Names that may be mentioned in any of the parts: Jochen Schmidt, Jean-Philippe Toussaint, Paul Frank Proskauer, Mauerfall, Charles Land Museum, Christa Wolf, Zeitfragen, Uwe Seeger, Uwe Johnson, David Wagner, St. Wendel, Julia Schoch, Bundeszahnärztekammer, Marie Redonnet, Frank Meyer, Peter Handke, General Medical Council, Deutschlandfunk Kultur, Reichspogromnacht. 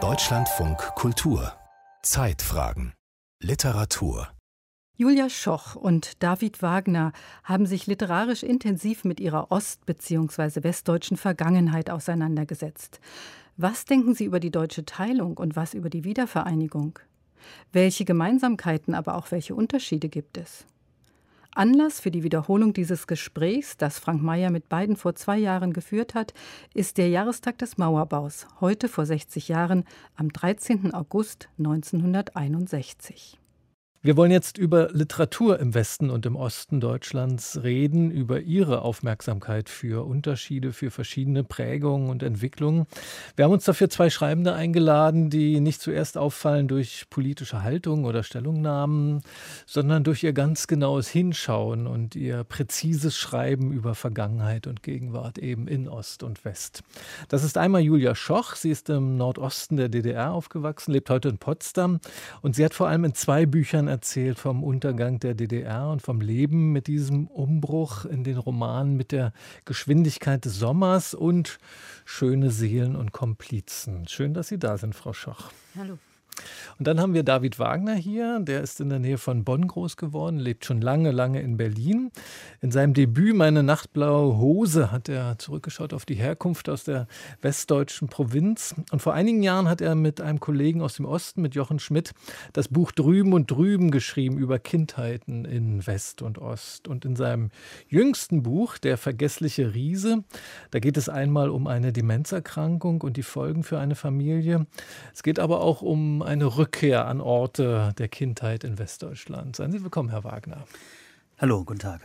Deutschlandfunk Kultur. Zeitfragen. Literatur. Julia Schoch und David Wagner haben sich literarisch intensiv mit ihrer ost- bzw. westdeutschen Vergangenheit auseinandergesetzt. Was denken Sie über die deutsche Teilung und was über die Wiedervereinigung? Welche Gemeinsamkeiten, aber auch welche Unterschiede gibt es? Anlass für die Wiederholung dieses Gesprächs, das Frank Meyer mit beiden vor 2 Jahren geführt hat, ist der Jahrestag des Mauerbaus, heute vor 60 Jahren, am 13. August 1961. Wir wollen jetzt über Literatur im Westen und im Osten Deutschlands reden, über Ihre Aufmerksamkeit für Unterschiede, für verschiedene Prägungen und Entwicklungen. Wir haben uns dafür 2 Schreibende eingeladen, die nicht zuerst auffallen durch politische Haltung oder Stellungnahmen, sondern durch ihr ganz genaues Hinschauen und ihr präzises Schreiben über Vergangenheit und Gegenwart eben in Ost und West. Das ist einmal Julia Schoch, sie ist im Nordosten der DDR aufgewachsen, lebt heute in Potsdam und sie hat vor allem in 2 Büchern erzählt vom Untergang der DDR und vom Leben mit diesem Umbruch, in den Romanen Mit der Geschwindigkeit des Sommers und Schöne Seelen und Komplizen. Schön, dass Sie da sind, Frau Schoch. Hallo. Und dann haben wir David Wagner hier, der ist in der Nähe von Bonn groß geworden, lebt schon lange, lange in Berlin. In seinem Debüt Meine nachtblaue Hose hat er zurückgeschaut auf die Herkunft aus der westdeutschen Provinz. Und vor einigen Jahren hat er mit einem Kollegen aus dem Osten, mit Jochen Schmidt, das Buch Drüben und Drüben geschrieben über Kindheiten in West und Ost. Und in seinem jüngsten Buch, Der vergessliche Riese, da geht es einmal um eine Demenzerkrankung und die Folgen für eine Familie. Es geht aber auch um eine Rückkehr an Orte der Kindheit in Westdeutschland. Seien Sie willkommen, Herr Wagner. Hallo, guten Tag.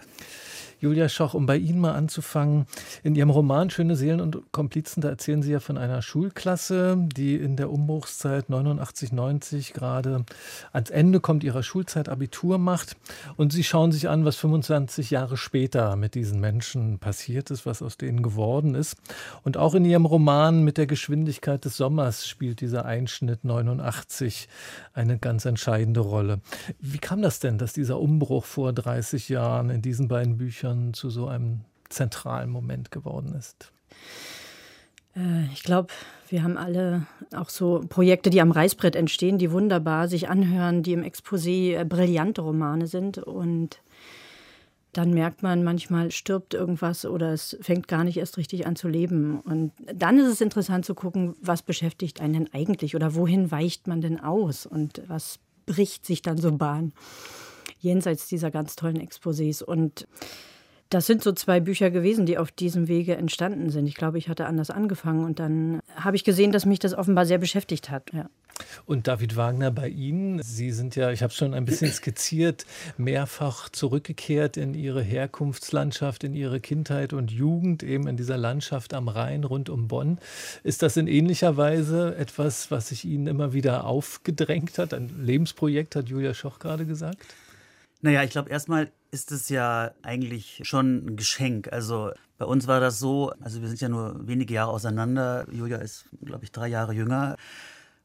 Julia Schoch, um bei Ihnen mal anzufangen, in Ihrem Roman Schöne Seelen und Komplizen, da erzählen Sie ja von einer Schulklasse, die in der Umbruchszeit 89/90 gerade ans Ende kommt ihrer Schulzeit, Abitur macht. Und Sie schauen sich an, was 25 Jahre später mit diesen Menschen passiert ist, was aus denen geworden ist. Und auch in Ihrem Roman Mit der Geschwindigkeit des Sommers spielt dieser Einschnitt 89 eine ganz entscheidende Rolle. Wie kam das denn, dass dieser Umbruch vor 30 Jahren in diesen beiden Büchern zu so einem zentralen Moment geworden ist? Ich glaube, wir haben alle auch so Projekte, die am Reißbrett entstehen, die wunderbar sich anhören, die im Exposé brillante Romane sind. Und dann merkt man, manchmal stirbt irgendwas oder es fängt gar nicht erst richtig an zu leben. Und dann ist es interessant zu gucken, was beschäftigt einen denn eigentlich oder wohin weicht man denn aus und was bricht sich dann so Bahn jenseits dieser ganz tollen Exposés. Und das sind so 2 Bücher gewesen, die auf diesem Wege entstanden sind. Ich glaube, ich hatte anders angefangen und dann habe ich gesehen, dass mich das offenbar sehr beschäftigt hat. Ja. Und David Wagner, bei Ihnen, Sie sind ja, ich habe es schon ein bisschen skizziert, mehrfach zurückgekehrt in Ihre Herkunftslandschaft, in Ihre Kindheit und Jugend, eben in dieser Landschaft am Rhein rund um Bonn. Ist das in ähnlicher Weise etwas, was sich Ihnen immer wieder aufgedrängt hat? Ein Lebensprojekt, hat Julia Schoch gerade gesagt. Naja, ich glaube, erstmal ist es ja eigentlich schon ein Geschenk. Also bei uns war das so, also wir sind ja nur wenige Jahre auseinander. Julia ist, glaube ich, 3 Jahre jünger.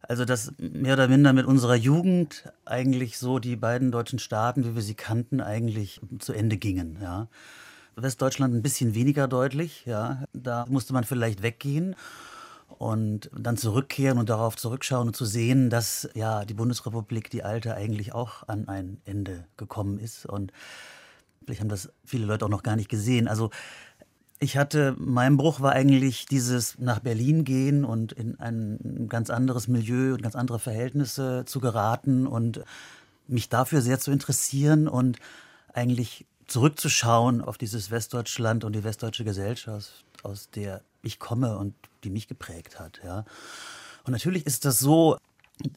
Also dass mehr oder minder mit unserer Jugend eigentlich so die beiden deutschen Staaten, wie wir sie kannten, eigentlich zu Ende gingen. Ja. Westdeutschland ein bisschen weniger deutlich. Ja. Da musste man vielleicht weggehen und dann zurückkehren und darauf zurückschauen und zu sehen, dass ja die Bundesrepublik, die alte, eigentlich auch an ein Ende gekommen ist. Und vielleicht haben das viele Leute auch noch gar nicht gesehen. Also mein Bruch war eigentlich dieses nach Berlin gehen und in ein ganz anderes Milieu und ganz andere Verhältnisse zu geraten und mich dafür sehr zu interessieren und eigentlich zurückzuschauen auf dieses Westdeutschland und die westdeutsche Gesellschaft, aus der ich komme und die mich geprägt hat. Ja. Und natürlich ist das so,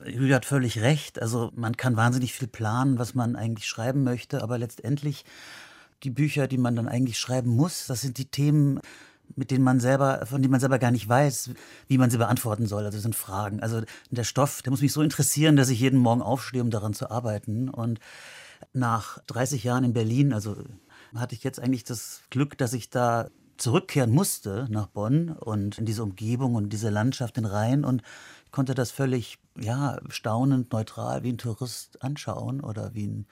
Julia hat völlig recht, also man kann wahnsinnig viel planen, was man eigentlich schreiben möchte, aber letztendlich die Bücher, die man dann eigentlich schreiben muss, das sind die Themen, von denen man selber gar nicht weiß, wie man sie beantworten soll. Also das sind Fragen. Also der Stoff, der muss mich so interessieren, dass ich jeden Morgen aufstehe, um daran zu arbeiten. Und nach 30 Jahren in Berlin, also hatte ich jetzt eigentlich das Glück, dass ich da zurückkehren musste nach Bonn und in diese Umgebung und diese Landschaft, den Rhein, und ich konnte das völlig staunend, neutral, wie ein Tourist anschauen oder wie ein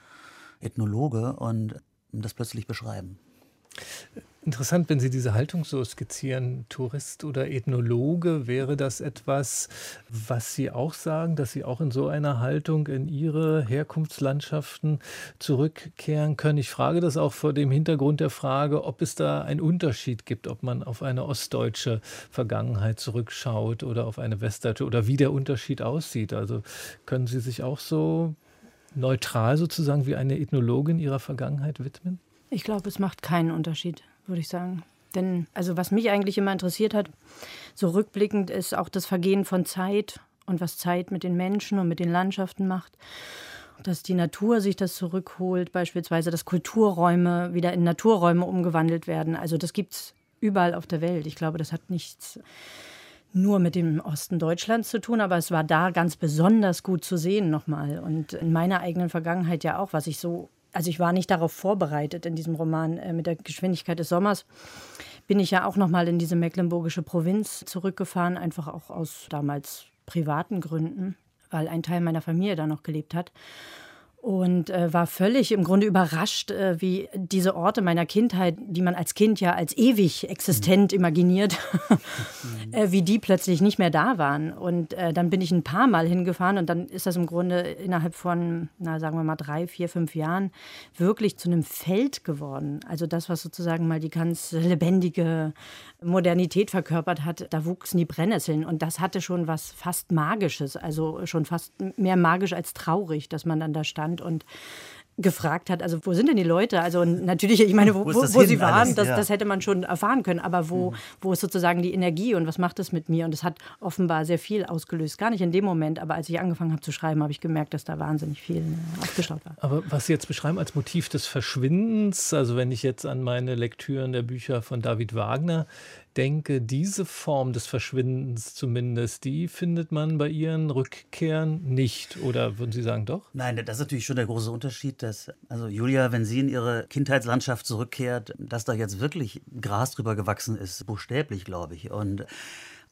Ethnologe und das plötzlich beschreiben. interessant, wenn Sie diese Haltung so skizzieren, Tourist oder Ethnologe, wäre das etwas, was Sie auch sagen, dass Sie auch in so einer Haltung in Ihre Herkunftslandschaften zurückkehren können? Ich frage das auch vor dem Hintergrund der Frage, ob es da einen Unterschied gibt, ob man auf eine ostdeutsche Vergangenheit zurückschaut oder auf eine westdeutsche oder wie der Unterschied aussieht. Also können Sie sich auch so neutral sozusagen wie eine Ethnologin ihrer Vergangenheit widmen? Ich glaube, es macht keinen Unterschied, würde ich sagen. Denn, also was mich eigentlich immer interessiert hat, so rückblickend ist auch das Vergehen von Zeit und was Zeit mit den Menschen und mit den Landschaften macht. Dass die Natur sich das zurückholt, beispielsweise, dass Kulturräume wieder in Naturräume umgewandelt werden. Also das gibt es überall auf der Welt. Ich glaube, das hat nichts nur mit dem Osten Deutschlands zu tun, aber es war da ganz besonders gut zu sehen nochmal. Und in meiner eigenen Vergangenheit ja auch, was ich so, also ich war nicht darauf vorbereitet in diesem Roman, mit der Geschwindigkeit des Sommers, bin ich ja auch nochmal in diese mecklenburgische Provinz zurückgefahren, einfach auch aus damals privaten Gründen, weil ein Teil meiner Familie da noch gelebt hat. Und war völlig im Grunde überrascht, wie diese Orte meiner Kindheit, die man als Kind ja als ewig existent imaginiert, wie die plötzlich nicht mehr da waren. Und dann bin ich ein paar Mal hingefahren und dann ist das im Grunde innerhalb von, na sagen wir mal 3, 4, 5 Jahren wirklich zu einem Feld geworden. Also das, was sozusagen mal die ganz lebendige Modernität verkörpert hat, da wuchsen die Brennnesseln. Und das hatte schon was fast Magisches, also schon fast mehr magisch als traurig, dass man dann da stand und gefragt hat, also wo sind denn die Leute? Also natürlich, ich meine, wo sie waren, das hätte man schon erfahren können, aber wo ist sozusagen die Energie und was macht das mit mir? Und es hat offenbar sehr viel ausgelöst, gar nicht in dem Moment, aber als ich angefangen habe zu schreiben, habe ich gemerkt, dass da wahnsinnig viel aufgeschaut war. Aber was Sie jetzt beschreiben als Motiv des Verschwindens, also wenn ich jetzt an meine Lektüren der Bücher von David Wagner denke, diese Form des Verschwindens zumindest, die findet man bei Ihren Rückkehren nicht, oder würden Sie sagen doch? Nein, das ist natürlich schon der große Unterschied, dass, also Julia, wenn sie in ihre Kindheitslandschaft zurückkehrt, dass da jetzt wirklich Gras drüber gewachsen ist, buchstäblich, glaube ich. Und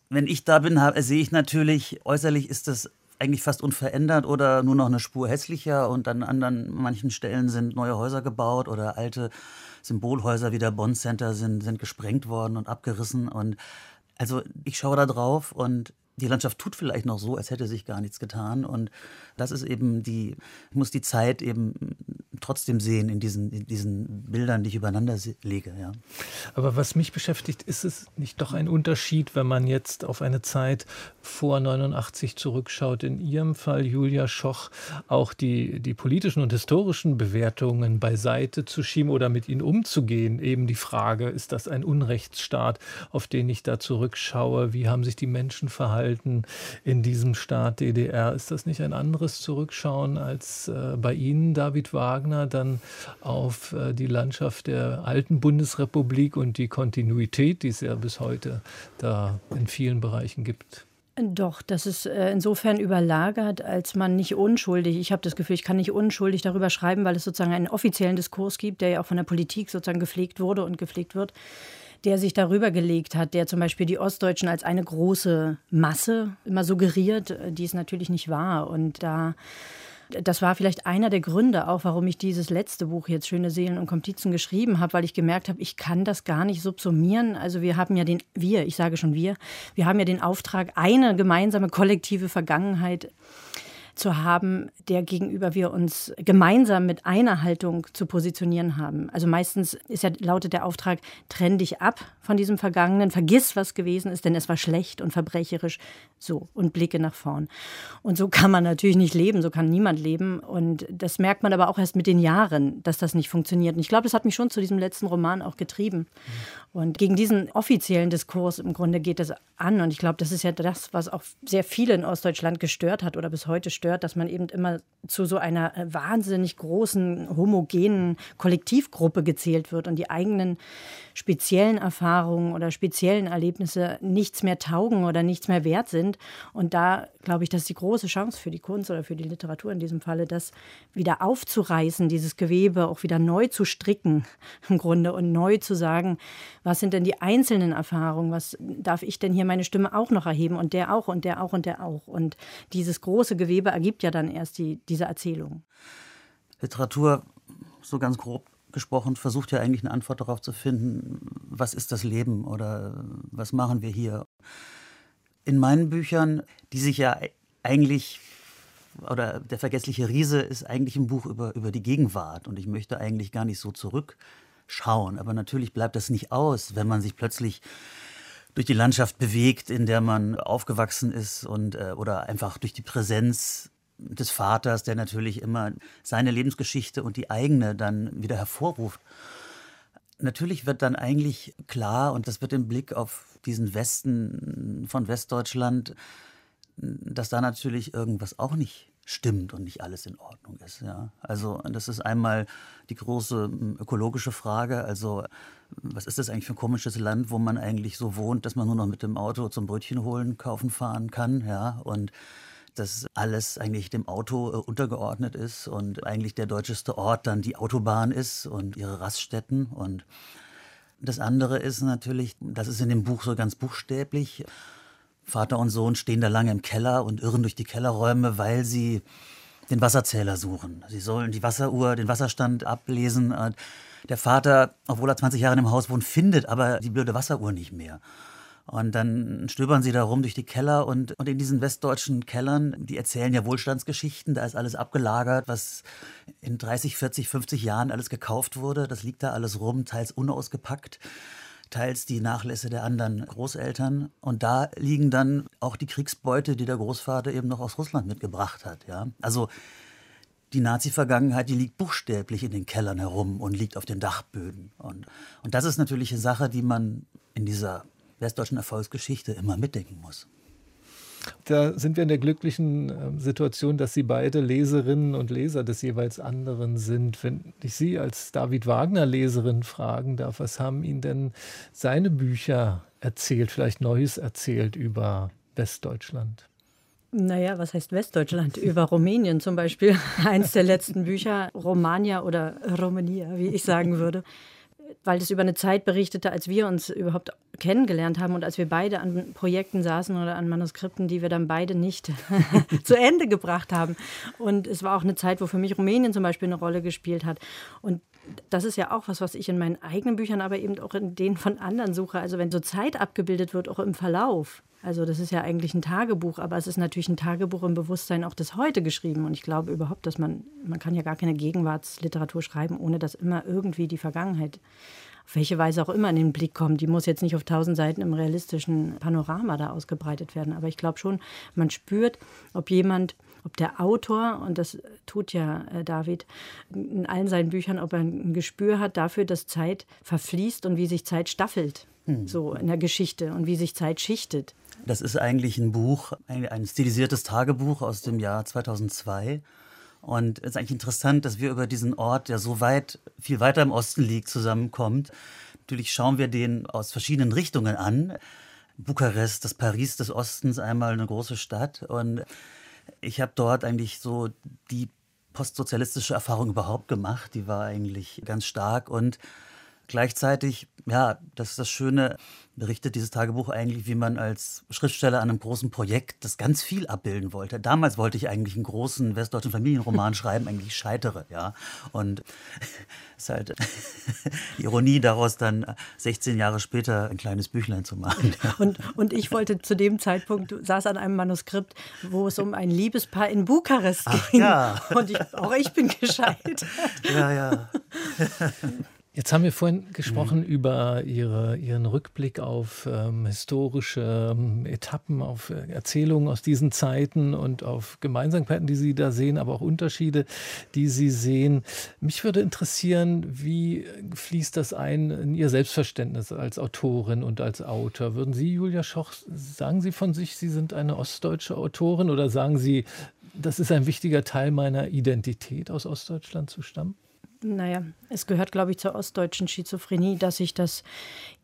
wenn ich da bin, sehe ich natürlich, äußerlich ist das eigentlich fast unverändert oder nur noch eine Spur hässlicher und an anderen manchen Stellen sind neue Häuser gebaut oder alte Symbolhäuser wie der Bonn Center sind gesprengt worden und abgerissen. Und also ich schaue da drauf und die Landschaft tut vielleicht noch so, als hätte sich gar nichts getan. Und das ist eben ich muss die Zeit eben trotzdem sehen in diesen Bildern, die ich übereinander lege. Ja. Aber was mich beschäftigt, ist es nicht doch ein Unterschied, wenn man jetzt auf eine Zeit vor 89 zurückschaut, in Ihrem Fall, Julia Schoch, auch die politischen und historischen Bewertungen beiseite zu schieben oder mit ihnen umzugehen? Eben die Frage, ist das ein Unrechtsstaat, auf den ich da zurückschaue? Wie haben sich die Menschen verhalten in diesem Staat DDR? Ist das nicht ein anderes Zurückschauen als bei Ihnen, David Wagner, dann auf die Landschaft der alten Bundesrepublik und die Kontinuität, die es ja bis heute da in vielen Bereichen gibt? Doch, das ist insofern überlagert, als man nicht unschuldig, ich habe das Gefühl, ich kann nicht unschuldig darüber schreiben, weil es sozusagen einen offiziellen Diskurs gibt, der ja auch von der Politik sozusagen gepflegt wurde und gepflegt wird, der sich darüber gelegt hat, der zum Beispiel die Ostdeutschen als eine große Masse immer suggeriert, die es natürlich nicht war. Und das war vielleicht einer der Gründe auch, warum ich dieses letzte Buch jetzt, Schöne Seelen und Komplizen, geschrieben habe, weil ich gemerkt habe, ich kann das gar nicht subsumieren. Also wir haben ja den Auftrag, eine gemeinsame kollektive Vergangenheit zu haben, der gegenüber wir uns gemeinsam mit einer Haltung zu positionieren haben. Also meistens lautet der Auftrag, trenn dich ab von diesem Vergangenen, vergiss, was gewesen ist, denn es war schlecht und verbrecherisch, so, und blicke nach vorn. Und so kann man natürlich nicht leben, so kann niemand leben und das merkt man aber auch erst mit den Jahren, dass das nicht funktioniert. Und ich glaube, das hat mich schon zu diesem letzten Roman auch getrieben. Und gegen diesen offiziellen Diskurs im Grunde geht das an und ich glaube, das ist ja das, was auch sehr viele in Ostdeutschland gestört hat oder bis heute stört, dass man eben immer zu so einer wahnsinnig großen, homogenen Kollektivgruppe gezählt wird und die eigenen speziellen Erfahrungen oder speziellen Erlebnisse nichts mehr taugen oder nichts mehr wert sind. Und da glaube ich, dass die große Chance für die Kunst oder für die Literatur in diesem Falle, das wieder aufzureißen, dieses Gewebe auch wieder neu zu stricken im Grunde und neu zu sagen, was sind denn die einzelnen Erfahrungen, was darf ich denn hier meine Stimme auch noch erheben und der auch und der auch und der auch. Und dieses große Gewebe ergibt ja dann erst diese Erzählung. Literatur, so ganz grob gesprochen versucht ja eigentlich eine Antwort darauf zu finden, was ist das Leben oder was machen wir hier? In meinen Büchern, die sich ja eigentlich, oder Der vergessliche Riese ist eigentlich ein Buch über die Gegenwart und ich möchte eigentlich gar nicht so zurückschauen. Aber natürlich bleibt das nicht aus, wenn man sich plötzlich durch die Landschaft bewegt, in der man aufgewachsen ist und oder einfach durch die Präsenz des Vaters, der natürlich immer seine Lebensgeschichte und die eigene dann wieder hervorruft. Natürlich wird dann eigentlich klar, und das wird im Blick auf diesen Westen von Westdeutschland, dass da natürlich irgendwas auch nicht stimmt und nicht alles in Ordnung ist. Ja. Also das ist einmal die große ökologische Frage. Also was ist das eigentlich für ein komisches Land, wo man eigentlich so wohnt, dass man nur noch mit dem Auto zum Brötchen holen, kaufen, fahren kann. Ja. Und dass alles eigentlich dem Auto untergeordnet ist und eigentlich der deutscheste Ort dann die Autobahn ist und ihre Raststätten. Und das andere ist natürlich, das ist in dem Buch so ganz buchstäblich, Vater und Sohn stehen da lange im Keller und irren durch die Kellerräume, weil sie den Wasserzähler suchen. Sie sollen die Wasseruhr, den Wasserstand ablesen. Der Vater, obwohl er 20 Jahre in dem Haus wohnt, findet aber die blöde Wasseruhr nicht mehr. Und dann stöbern sie da rum durch die Keller und in diesen westdeutschen Kellern, die erzählen ja Wohlstandsgeschichten, da ist alles abgelagert, was in 30, 40, 50 Jahren alles gekauft wurde. Das liegt da alles rum, teils unausgepackt, teils die Nachlässe der anderen Großeltern. Und da liegen dann auch die Kriegsbeute, die der Großvater eben noch aus Russland mitgebracht hat. Ja? Also die Nazi-Vergangenheit, die liegt buchstäblich in den Kellern herum und liegt auf den Dachböden. Und das ist natürlich eine Sache, die man in dieser westdeutschen Erfolgsgeschichte immer mitdenken muss. Da sind wir in der glücklichen Situation, dass Sie beide Leserinnen und Leser des jeweils anderen sind. Wenn ich Sie als David Wagner Leserin fragen darf, was haben Ihnen denn seine Bücher erzählt, vielleicht Neues erzählt über Westdeutschland? Naja, was heißt Westdeutschland? Über Rumänien zum Beispiel. Eins der letzten Bücher, Romania oder Romania, wie ich sagen würde. Weil das über eine Zeit berichtete, als wir uns überhaupt kennengelernt haben und als wir beide an Projekten saßen oder an Manuskripten, die wir dann beide nicht zu Ende gebracht haben. Und es war auch eine Zeit, wo für mich Rumänien zum Beispiel eine Rolle gespielt hat. Und das ist ja auch was, was ich in meinen eigenen Büchern, aber eben auch in denen von anderen suche. Also wenn so Zeit abgebildet wird, auch im Verlauf. Also das ist ja eigentlich ein Tagebuch, aber es ist natürlich ein Tagebuch im Bewusstsein auch des Heute geschrieben. Und ich glaube überhaupt, dass man kann ja gar keine Gegenwartsliteratur schreiben, ohne dass immer irgendwie die Vergangenheit, auf welche Weise auch immer, in den Blick kommt. Die muss jetzt nicht auf 1000 Seiten im realistischen Panorama da ausgebreitet werden. Aber ich glaube schon, man spürt, ob der Autor, und das tut ja David in allen seinen Büchern, ob er ein Gespür hat dafür, dass Zeit verfließt und wie sich Zeit staffelt, so in der Geschichte, und wie sich Zeit schichtet. Das ist eigentlich ein Buch, ein stilisiertes Tagebuch aus dem Jahr 2002. Und es ist eigentlich interessant, dass wir über diesen Ort, der so weit, viel weiter im Osten liegt, zusammenkommt. Natürlich schauen wir den aus verschiedenen Richtungen an. Bukarest, das Paris des Ostens, einmal eine große Stadt. Und ich habe dort eigentlich so die postsozialistische Erfahrung überhaupt gemacht. Die war eigentlich ganz stark und gleichzeitig, ja, das ist das Schöne, berichtet dieses Tagebuch eigentlich, wie man als Schriftsteller an einem großen Projekt das ganz viel abbilden wollte. Damals wollte ich eigentlich einen großen westdeutschen Familienroman schreiben, eigentlich scheitere, ja. Und es ist halt die Ironie daraus, dann 16 Jahre später ein kleines Büchlein zu machen. Und ich wollte zu dem Zeitpunkt, saß an einem Manuskript, wo es um ein Liebespaar in Bukarest ging. Ja. Und auch ich bin gescheit. Ja, ja. Jetzt haben wir vorhin gesprochen über Ihren Rückblick auf historische Etappen, auf Erzählungen aus diesen Zeiten und auf Gemeinsamkeiten, die Sie da sehen, aber auch Unterschiede, die Sie sehen. Mich würde interessieren, wie fließt das ein in Ihr Selbstverständnis als Autorin und als Autor? Würden Sie, Julia Schoch, sagen Sie von sich, Sie sind eine ostdeutsche Autorin, oder sagen Sie, das ist ein wichtiger Teil meiner Identität, aus Ostdeutschland zu stammen? Naja, es gehört, glaube ich, zur ostdeutschen Schizophrenie, dass ich das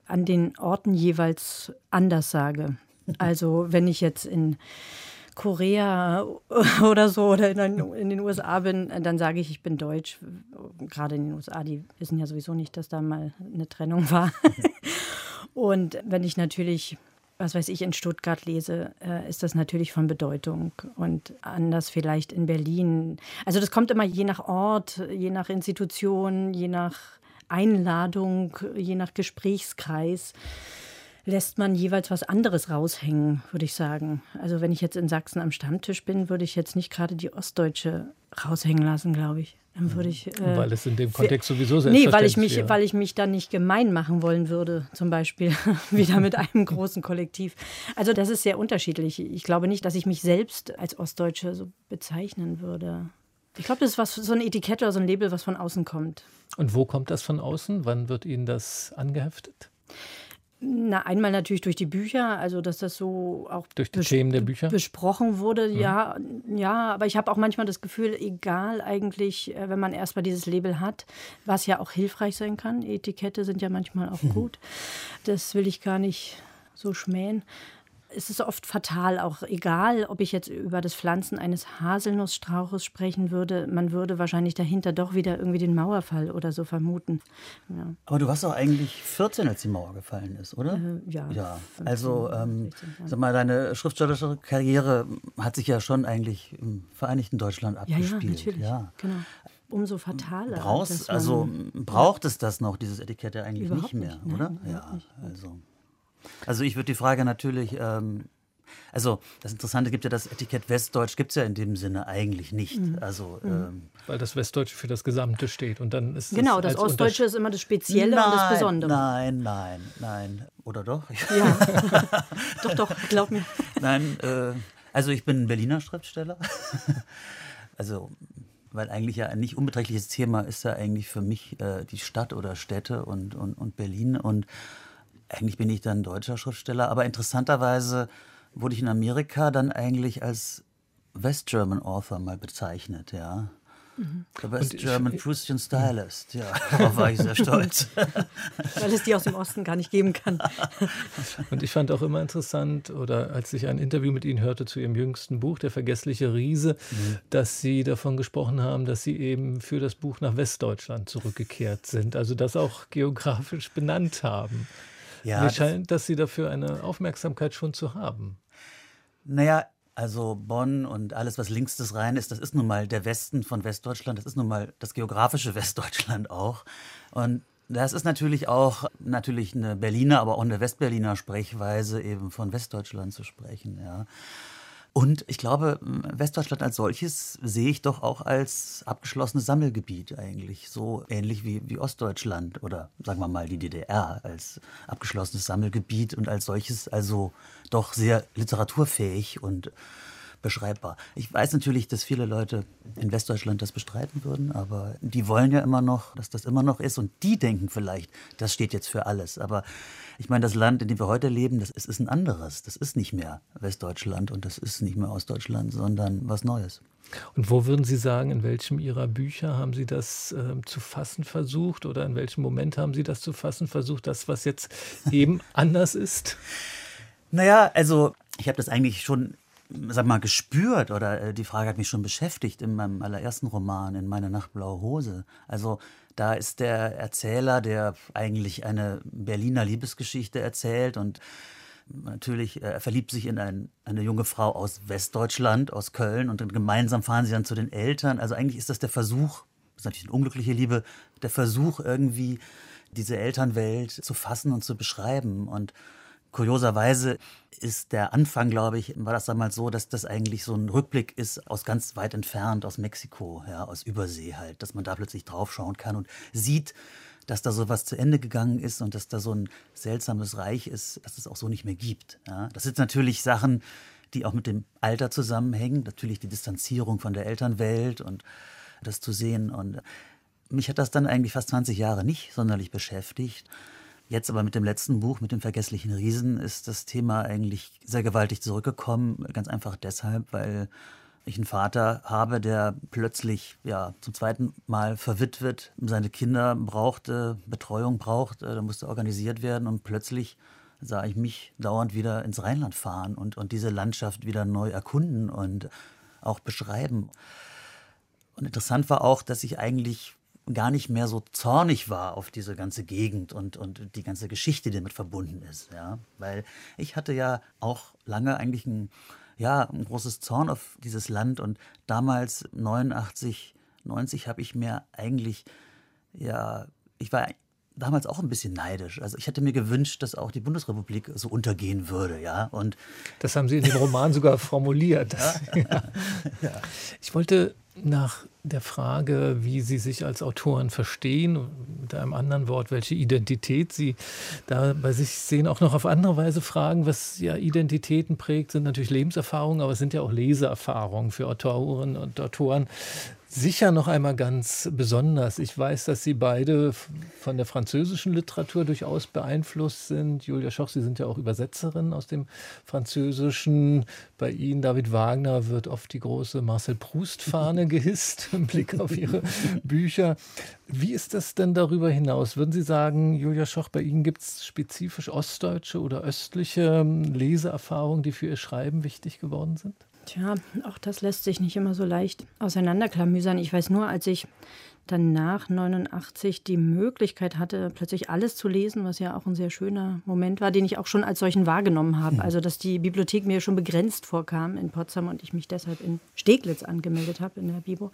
an den Orten jeweils anders sage. Also wenn ich jetzt in Korea oder so oder in den USA bin, dann sage ich, ich bin deutsch. Gerade in den USA, die wissen ja sowieso nicht, dass da mal eine Trennung war. Und wenn ich natürlich was weiß ich, in Stuttgart lese, ist das natürlich von Bedeutung und anders vielleicht in Berlin. Also das kommt immer je nach Ort, je nach Institution, je nach Einladung, je nach Gesprächskreis lässt man jeweils was anderes raushängen, würde ich sagen. Also wenn ich jetzt in Sachsen am Stammtisch bin, würde ich jetzt nicht gerade die Ostdeutsche raushängen lassen, glaube ich. Dann würde ich weil es in dem Kontext sowieso selbstverständlich ist. Nee, weil ich mich dann nicht gemein machen wollen würde, zum Beispiel, wieder mit einem großen Kollektiv. Also das ist sehr unterschiedlich. Ich glaube nicht, dass ich mich selbst als Ostdeutsche so bezeichnen würde. Ich glaube, das ist was, so ein Etikett oder so ein Label, was von außen kommt. Und wo kommt das von außen? Wann wird Ihnen das angeheftet? Na, einmal natürlich durch die Bücher, also dass das so auch durch die Themen der Bücher besprochen wurde, ja, aber ich habe auch manchmal das Gefühl, egal eigentlich, wenn man erstmal dieses Label hat, was ja auch hilfreich sein kann, Etikette sind ja manchmal auch gut, das will ich gar nicht so schmähen. Es ist oft fatal, auch egal, ob ich jetzt über das Pflanzen eines Haselnussstrauches sprechen würde, man würde wahrscheinlich dahinter doch wieder irgendwie den Mauerfall oder so vermuten. Ja. Aber du warst doch eigentlich 14, als die Mauer gefallen ist, oder? Ja. 15, also, 16, ja. Sag mal, deine schriftstellerische Karriere hat sich ja schon eigentlich im vereinigten Deutschland abgespielt. Ja, natürlich, ja. Genau. Umso fataler. Braucht es das noch, dieses Etikett ja eigentlich nicht mehr, nicht. Oder? Nein, ja, nicht. Also ich würde die Frage natürlich, also das Interessante gibt ja, das Etikett Westdeutsch gibt es ja in dem Sinne eigentlich nicht. Also, weil das Westdeutsche für das Gesamte steht und dann ist genau, das Ostdeutsche ist immer das Spezielle und das Besondere. Nein. Oder doch? Ja, doch, glaub mir. Nein, also ich bin ein Berliner Schriftsteller. Also, weil eigentlich ja ein nicht unbeträchtliches Thema ist ja eigentlich für mich die Stadt oder Städte und Berlin und eigentlich bin ich dann deutscher Schriftsteller, aber interessanterweise wurde ich in Amerika dann eigentlich als West-German Author mal bezeichnet, ja. Der West-German Prussian Stylist, ja, darauf war ich sehr stolz. Weil es die aus dem Osten gar nicht geben kann. Und ich fand auch immer interessant, oder als ich ein Interview mit Ihnen hörte zu Ihrem jüngsten Buch, Der vergessliche Riese, dass Sie davon gesprochen haben, dass Sie eben für das Buch nach Westdeutschland zurückgekehrt sind, also das auch geografisch benannt haben. Ja, mir scheint, dass Sie dafür eine Aufmerksamkeit schon zu haben. Naja, also Bonn und alles, was links des Rhein ist, das ist nun mal der Westen von Westdeutschland. Das ist nun mal das geografische Westdeutschland auch. Und das ist natürlich auch eine Berliner, aber auch eine Westberliner Sprechweise, eben von Westdeutschland zu sprechen. Ja. Und ich glaube, Westdeutschland als solches sehe ich doch auch als abgeschlossenes Sammelgebiet eigentlich. So ähnlich wie Ostdeutschland oder sagen wir mal die DDR als abgeschlossenes Sammelgebiet und als solches also doch sehr literaturfähig und beschreibbar. Ich weiß natürlich, dass viele Leute in Westdeutschland das bestreiten würden, aber die wollen ja immer noch, dass das immer noch ist und die denken vielleicht, das steht jetzt für alles. Aber ich meine, das Land, in dem wir heute leben, das ist ein anderes. Das ist nicht mehr Westdeutschland und das ist nicht mehr Ostdeutschland, sondern was Neues. Und wo würden Sie sagen, in welchem Ihrer Bücher haben Sie das zu fassen versucht oder in welchem Moment haben Sie das zu fassen versucht, das, was jetzt eben anders ist? Naja, also ich habe das eigentlich schon gespürt oder die Frage hat mich schon beschäftigt in meinem allerersten Roman, in Meine Nacht blaue Hose. Also da ist der Erzähler, der eigentlich eine Berliner Liebesgeschichte erzählt und natürlich er verliebt sich in eine junge Frau aus Westdeutschland, aus Köln und dann gemeinsam fahren sie dann zu den Eltern. Also eigentlich ist das der Versuch, das ist natürlich eine unglückliche Liebe, der Versuch irgendwie diese Elternwelt zu fassen und zu beschreiben und kurioserweise ist der Anfang, glaube ich, war das damals so, dass das eigentlich so ein Rückblick ist aus ganz weit entfernt, aus Mexiko, ja, aus Übersee halt, dass man da plötzlich draufschauen kann und sieht, dass da so was zu Ende gegangen ist und dass da so ein seltsames Reich ist, dass es auch so nicht mehr gibt. Ja. Das sind natürlich Sachen, die auch mit dem Alter zusammenhängen, natürlich die Distanzierung von der Elternwelt und das zu sehen. Und mich hat das dann eigentlich fast 20 Jahre nicht sonderlich beschäftigt. Jetzt aber mit dem letzten Buch, mit dem vergesslichen Riesen, ist das Thema eigentlich sehr gewaltig zurückgekommen. Ganz einfach deshalb, weil ich einen Vater habe, der plötzlich zum zweiten Mal verwitwet, seine Kinder brauchte, Betreuung brauchte, da musste organisiert werden und plötzlich sah ich mich dauernd wieder ins Rheinland fahren und diese Landschaft wieder neu erkunden und auch beschreiben. Und interessant war auch, dass ich eigentlich gar nicht mehr so zornig war auf diese ganze Gegend und die ganze Geschichte, die damit verbunden ist. Ja? Weil ich hatte ja auch lange eigentlich ein großes Zorn auf dieses Land, und damals 89, 90 habe ich mir eigentlich, ich war damals auch ein bisschen neidisch. Also ich hatte mir gewünscht, dass auch die Bundesrepublik so untergehen würde, ja. Und das haben Sie in dem Roman sogar formuliert. Ja. Ich wollte nach der Frage, wie Sie sich als Autoren verstehen, mit einem anderen Wort, welche Identität Sie da bei sich sehen, auch noch auf andere Weise fragen. Was ja Identitäten prägt, sind natürlich Lebenserfahrungen, aber es sind ja auch Leseerfahrungen für Autoren und Autoren. Sicher noch einmal ganz besonders. Ich weiß, dass Sie beide von der französischen Literatur durchaus beeinflusst sind. Julia Schoch, Sie sind ja auch Übersetzerin aus dem Französischen. Bei Ihnen, David Wagner, wird oft die große Marcel-Proust-Fahne gehisst im Blick auf Ihre Bücher. Wie ist das denn darüber hinaus? Würden Sie sagen, Julia Schoch, bei Ihnen gibt es spezifisch ostdeutsche oder östliche Leseerfahrungen, die für Ihr Schreiben wichtig geworden sind? Tja, auch das lässt sich nicht immer so leicht auseinanderklamüsern. Ich weiß nur, als ich dann nach 89 die Möglichkeit hatte, plötzlich alles zu lesen, was ja auch ein sehr schöner Moment war, den ich auch schon als solchen wahrgenommen habe. Also, dass die Bibliothek mir schon begrenzt vorkam in Potsdam und ich mich deshalb in Steglitz angemeldet habe, in der Bibo.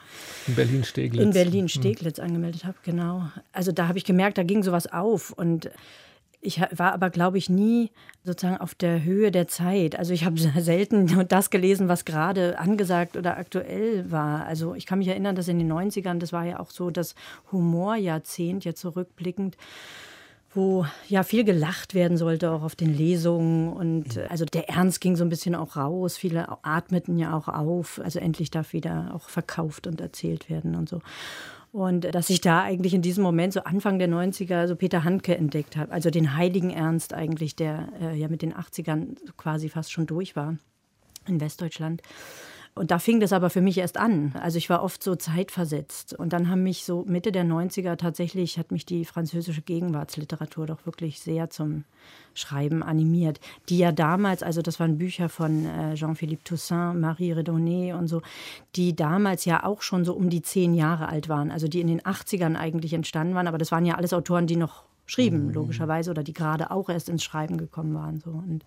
In Berlin-Steglitz. In Berlin-Steglitz angemeldet habe, genau. Also, da habe ich gemerkt, da ging sowas auf, und ich war aber, glaube ich, nie sozusagen auf der Höhe der Zeit. Also ich habe selten das gelesen, was gerade angesagt oder aktuell war. Also ich kann mich erinnern, dass in den 90ern, das war ja auch so das Humorjahrzehnt, jetzt zurückblickend, wo ja viel gelacht werden sollte, auch auf den Lesungen. Und also der Ernst ging so ein bisschen auch raus. Viele atmeten ja auch auf. Also endlich darf wieder auch verkauft und erzählt werden und so. Und dass ich da eigentlich in diesem Moment, so Anfang der 90er, so Peter Handke entdeckt habe. Also den heiligen Ernst eigentlich, der ja mit den 80ern quasi fast schon durch war in Westdeutschland. Und da fing das aber für mich erst an. Also ich war oft so zeitversetzt. Und dann haben mich so Mitte der 90er tatsächlich, hat mich die französische Gegenwartsliteratur doch wirklich sehr zum Schreiben animiert. Die ja damals, also das waren Bücher von Jean-Philippe Toussaint, Marie Redonnet und so, die damals ja auch schon so um die 10 Jahre alt waren. Also die in den 80ern eigentlich entstanden waren. Aber das waren ja alles Autoren, die noch schrieben, logischerweise, oder die gerade auch erst ins Schreiben gekommen waren. So. Und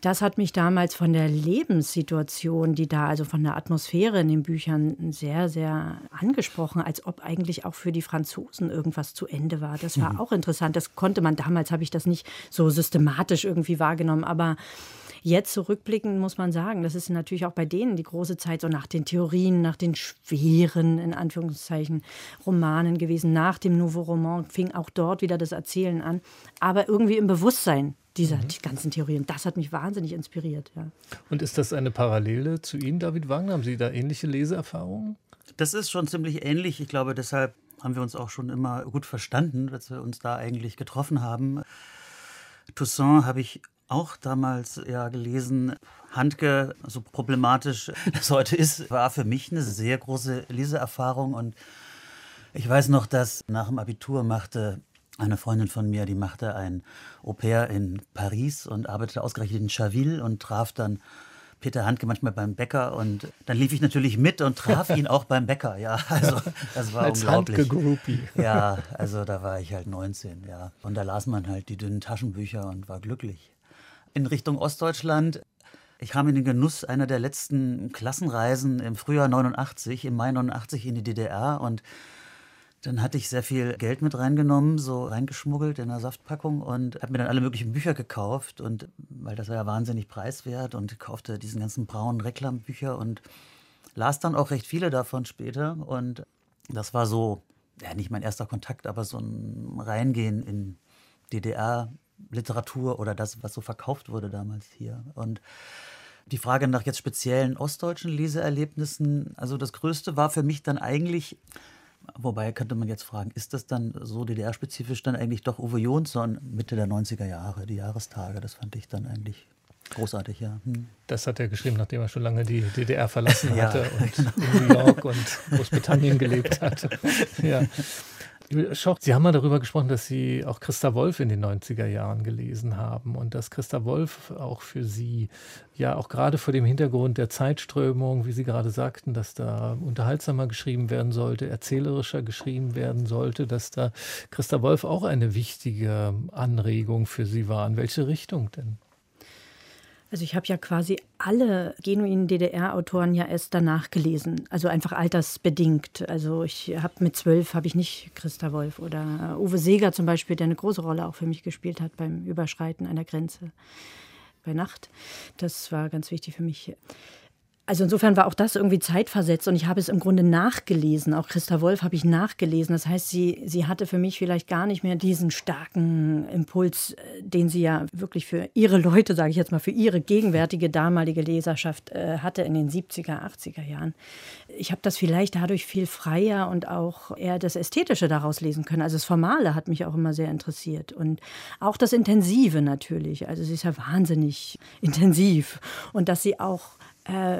das hat mich damals von der Lebenssituation, die da, also von der Atmosphäre in den Büchern, sehr, sehr angesprochen, als ob eigentlich auch für die Franzosen irgendwas zu Ende war. Das war auch interessant. Das konnte man, damals habe ich das nicht so systematisch irgendwie wahrgenommen, aber jetzt zurückblickend muss man sagen, das ist natürlich auch bei denen die große Zeit so nach den Theorien, nach den schweren, in Anführungszeichen, Romanen gewesen. Nach dem Nouveau Roman fing auch dort wieder das Erzählen an, aber irgendwie im Bewusstsein dieser ganzen Theorien. Das hat mich wahnsinnig inspiriert. Ja. Und ist das eine Parallele zu Ihnen, David Wagner? Haben Sie da ähnliche Leseerfahrungen? Das ist schon ziemlich ähnlich. Ich glaube, deshalb haben wir uns auch schon immer gut verstanden, dass wir uns da eigentlich getroffen haben. Toussaint habe ich auch damals gelesen. Handke, so problematisch das heute ist, war für mich eine sehr große Leseerfahrung. Und ich weiß noch, dass nach dem Abitur machte eine Freundin von mir, die machte ein Au-pair in Paris und arbeitete ausgerechnet in Chaville und traf dann Peter Handke manchmal beim Bäcker, und dann lief ich natürlich mit und traf ihn auch beim Bäcker, ja, also das war als unglaublich. Handke-Groupie. Ja, also da war ich halt 19, ja, und da las man halt die dünnen Taschenbücher und war glücklich. In Richtung Ostdeutschland, ich kam in den Genuss einer der letzten Klassenreisen im Frühjahr 89, im Mai 89 in die DDR, und dann hatte ich sehr viel Geld mit reingenommen, so reingeschmuggelt in einer Saftpackung, und habe mir dann alle möglichen Bücher gekauft, und weil das war ja wahnsinnig preiswert, und kaufte diesen ganzen braunen Reklambücher und las dann auch recht viele davon später, und das war so, ja, nicht mein erster Kontakt, aber so ein Reingehen in DDR-Literatur oder das, was so verkauft wurde damals hier. Und die Frage nach jetzt speziellen ostdeutschen Leseerlebnissen, also das Größte war für mich dann eigentlich, wobei könnte man jetzt fragen, ist das dann so DDR-spezifisch dann eigentlich doch Uwe Johnson Mitte der 90er Jahre, die Jahrestage, das fand ich dann eigentlich großartig, ja. Das hat er geschrieben, nachdem er schon lange die DDR verlassen hatte und in New York und Großbritannien gelebt hatte. Ja. Julia Schoch, Sie haben mal darüber gesprochen, dass Sie auch Christa Wolf in den 90er Jahren gelesen haben und dass Christa Wolf auch für Sie, ja auch gerade vor dem Hintergrund der Zeitströmung, wie Sie gerade sagten, dass da unterhaltsamer geschrieben werden sollte, erzählerischer geschrieben werden sollte, dass da Christa Wolf auch eine wichtige Anregung für Sie war. In welche Richtung denn? Also ich habe ja quasi alle genuinen DDR-Autoren ja erst danach gelesen, also einfach altersbedingt. Also ich habe mit 12 habe ich nicht Christa Wolf oder Uwe Seeger zum Beispiel, der eine große Rolle auch für mich gespielt hat beim Überschreiten einer Grenze bei Nacht. Das war ganz wichtig für mich. Also insofern war auch das irgendwie zeitversetzt und ich habe es im Grunde nachgelesen. Auch Christa Wolf habe ich nachgelesen. Das heißt, sie hatte für mich vielleicht gar nicht mehr diesen starken Impuls, den sie ja wirklich für ihre Leute, sage ich jetzt mal, für ihre gegenwärtige damalige Leserschaft hatte in den 70er, 80er Jahren. Ich habe das vielleicht dadurch viel freier und auch eher das Ästhetische daraus lesen können. Also das Formale hat mich auch immer sehr interessiert und auch das Intensive natürlich. Also sie ist ja wahnsinnig intensiv und dass sie auch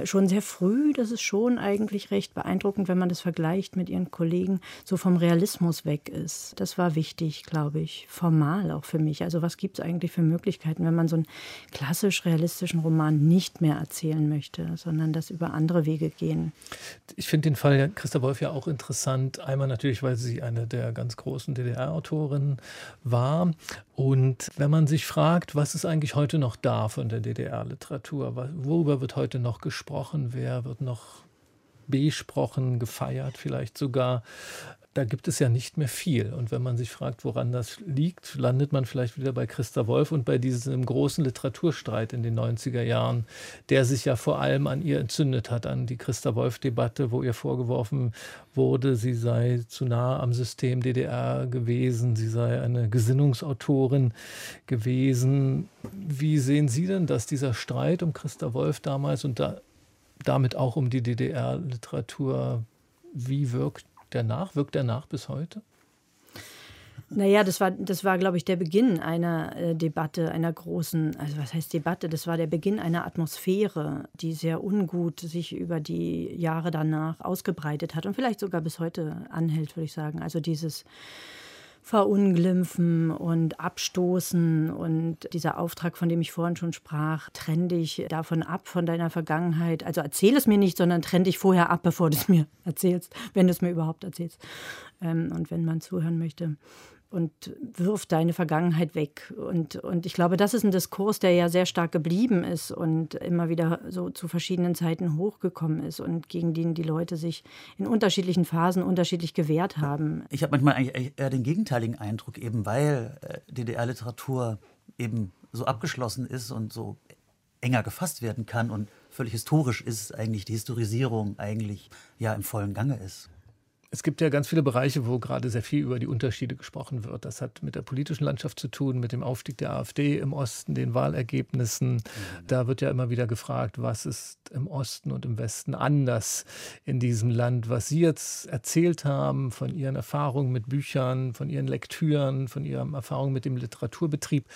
schon sehr früh, das ist schon eigentlich recht beeindruckend, wenn man das vergleicht mit ihren Kollegen, so vom Realismus weg ist. Das war wichtig, glaube ich, formal auch für mich. Also was gibt es eigentlich für Möglichkeiten, wenn man so einen klassisch realistischen Roman nicht mehr erzählen möchte, sondern das über andere Wege gehen. Ich finde den Fall Christa Wolf ja auch interessant. Einmal natürlich, weil sie eine der ganz großen DDR-Autorinnen war. Und wenn man sich fragt, was ist eigentlich heute noch da von der DDR-Literatur, worüber wird heute noch gesprochen, wer wird noch besprochen, gefeiert vielleicht sogar, da gibt es ja nicht mehr viel. Und wenn man sich fragt, woran das liegt, landet man vielleicht wieder bei Christa Wolf und bei diesem großen Literaturstreit in den 90er Jahren, der sich ja vor allem an ihr entzündet hat, an die Christa Wolf-Debatte, wo ihr vorgeworfen wurde, sie sei zu nah am System DDR gewesen, sie sei eine Gesinnungsautorin gewesen. Wie sehen Sie denn, dass dieser Streit um Christa Wolf damals und damit auch um die DDR-Literatur, wie wirkt der nach bis heute? Naja, das war, glaube ich, der Beginn einer Debatte, einer großen, also was heißt Debatte? Das war der Beginn einer Atmosphäre, die sehr ungut sich über die Jahre danach ausgebreitet hat und vielleicht sogar bis heute anhält, würde ich sagen. Also dieses Verunglimpfen und Abstoßen und dieser Auftrag, von dem ich vorhin schon sprach, trenn dich davon ab, von deiner Vergangenheit. Also erzähl es mir nicht, sondern trenn dich vorher ab, bevor du es mir erzählst, wenn du es mir überhaupt erzählst und wenn man zuhören möchte. Und wirf deine Vergangenheit weg. Und ich glaube, das ist ein Diskurs, der ja sehr stark geblieben ist und immer wieder so zu verschiedenen Zeiten hochgekommen ist und gegen den die Leute sich in unterschiedlichen Phasen unterschiedlich gewehrt haben. Ich habe manchmal eigentlich eher den gegenteiligen Eindruck, eben weil DDR-Literatur eben so abgeschlossen ist und so enger gefasst werden kann und völlig historisch ist, eigentlich die Historisierung eigentlich ja im vollen Gange ist. Es gibt ja ganz viele Bereiche, wo gerade sehr viel über die Unterschiede gesprochen wird. Das hat mit der politischen Landschaft zu tun, mit dem Aufstieg der AfD im Osten, den Wahlergebnissen. Da wird ja immer wieder gefragt, was ist im Osten und im Westen anders in diesem Land. Was Sie jetzt erzählt haben von Ihren Erfahrungen mit Büchern, von Ihren Lektüren, von Ihren Erfahrungen mit dem Literaturbetrieb,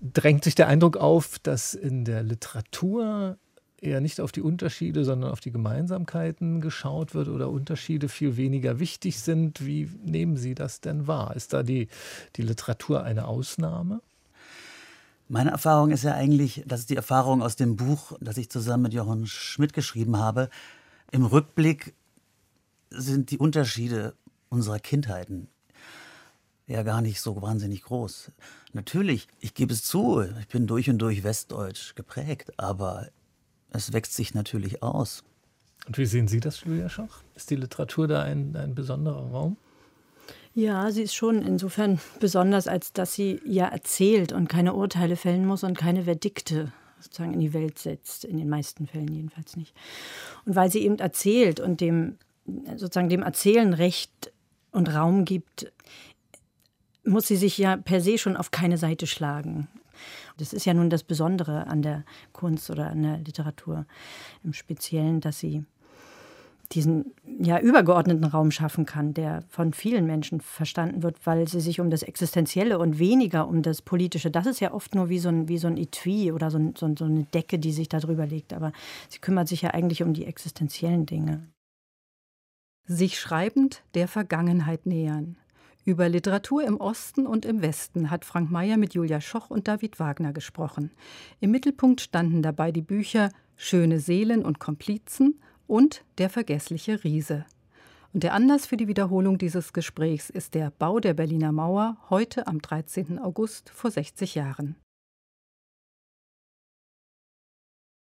drängt sich der Eindruck auf, dass in der Literatur eher nicht auf die Unterschiede, sondern auf die Gemeinsamkeiten geschaut wird oder Unterschiede viel weniger wichtig sind. Wie nehmen Sie das denn wahr? Ist da die Literatur eine Ausnahme? Meine Erfahrung ist ja eigentlich, das ist die Erfahrung aus dem Buch, das ich zusammen mit Jochen Schmidt geschrieben habe. Im Rückblick sind die Unterschiede unserer Kindheiten ja gar nicht so wahnsinnig groß. Natürlich, ich gebe es zu, ich bin durch und durch westdeutsch geprägt, aber es wächst sich natürlich aus. Und wie sehen Sie das, Julia Schoch? Ist die Literatur da ein besonderer Raum? Ja, sie ist schon insofern besonders, als dass sie ja erzählt und keine Urteile fällen muss und keine Verdikte sozusagen in die Welt setzt, in den meisten Fällen jedenfalls nicht. Und weil sie eben erzählt und dem Erzählen Recht und Raum gibt, muss sie sich ja per se schon auf keine Seite schlagen. Das ist ja nun das Besondere an der Kunst oder an der Literatur im Speziellen, dass sie diesen ja übergeordneten Raum schaffen kann, der von vielen Menschen verstanden wird, weil sie sich um das Existenzielle und weniger um das Politische, das ist ja oft nur wie so ein Etui oder so eine Decke, die sich da drüber legt, aber sie kümmert sich ja eigentlich um die existenziellen Dinge. sich schreibend der Vergangenheit nähern. Über Literatur im Osten und im Westen hat Frank Meyer mit Julia Schoch und David Wagner gesprochen. Im Mittelpunkt standen dabei die Bücher »Schöne Seelen und Komplizen« und »Der vergessliche Riese«. Und der Anlass für die Wiederholung dieses Gesprächs ist der Bau der Berliner Mauer heute am 13. August vor 60 Jahren.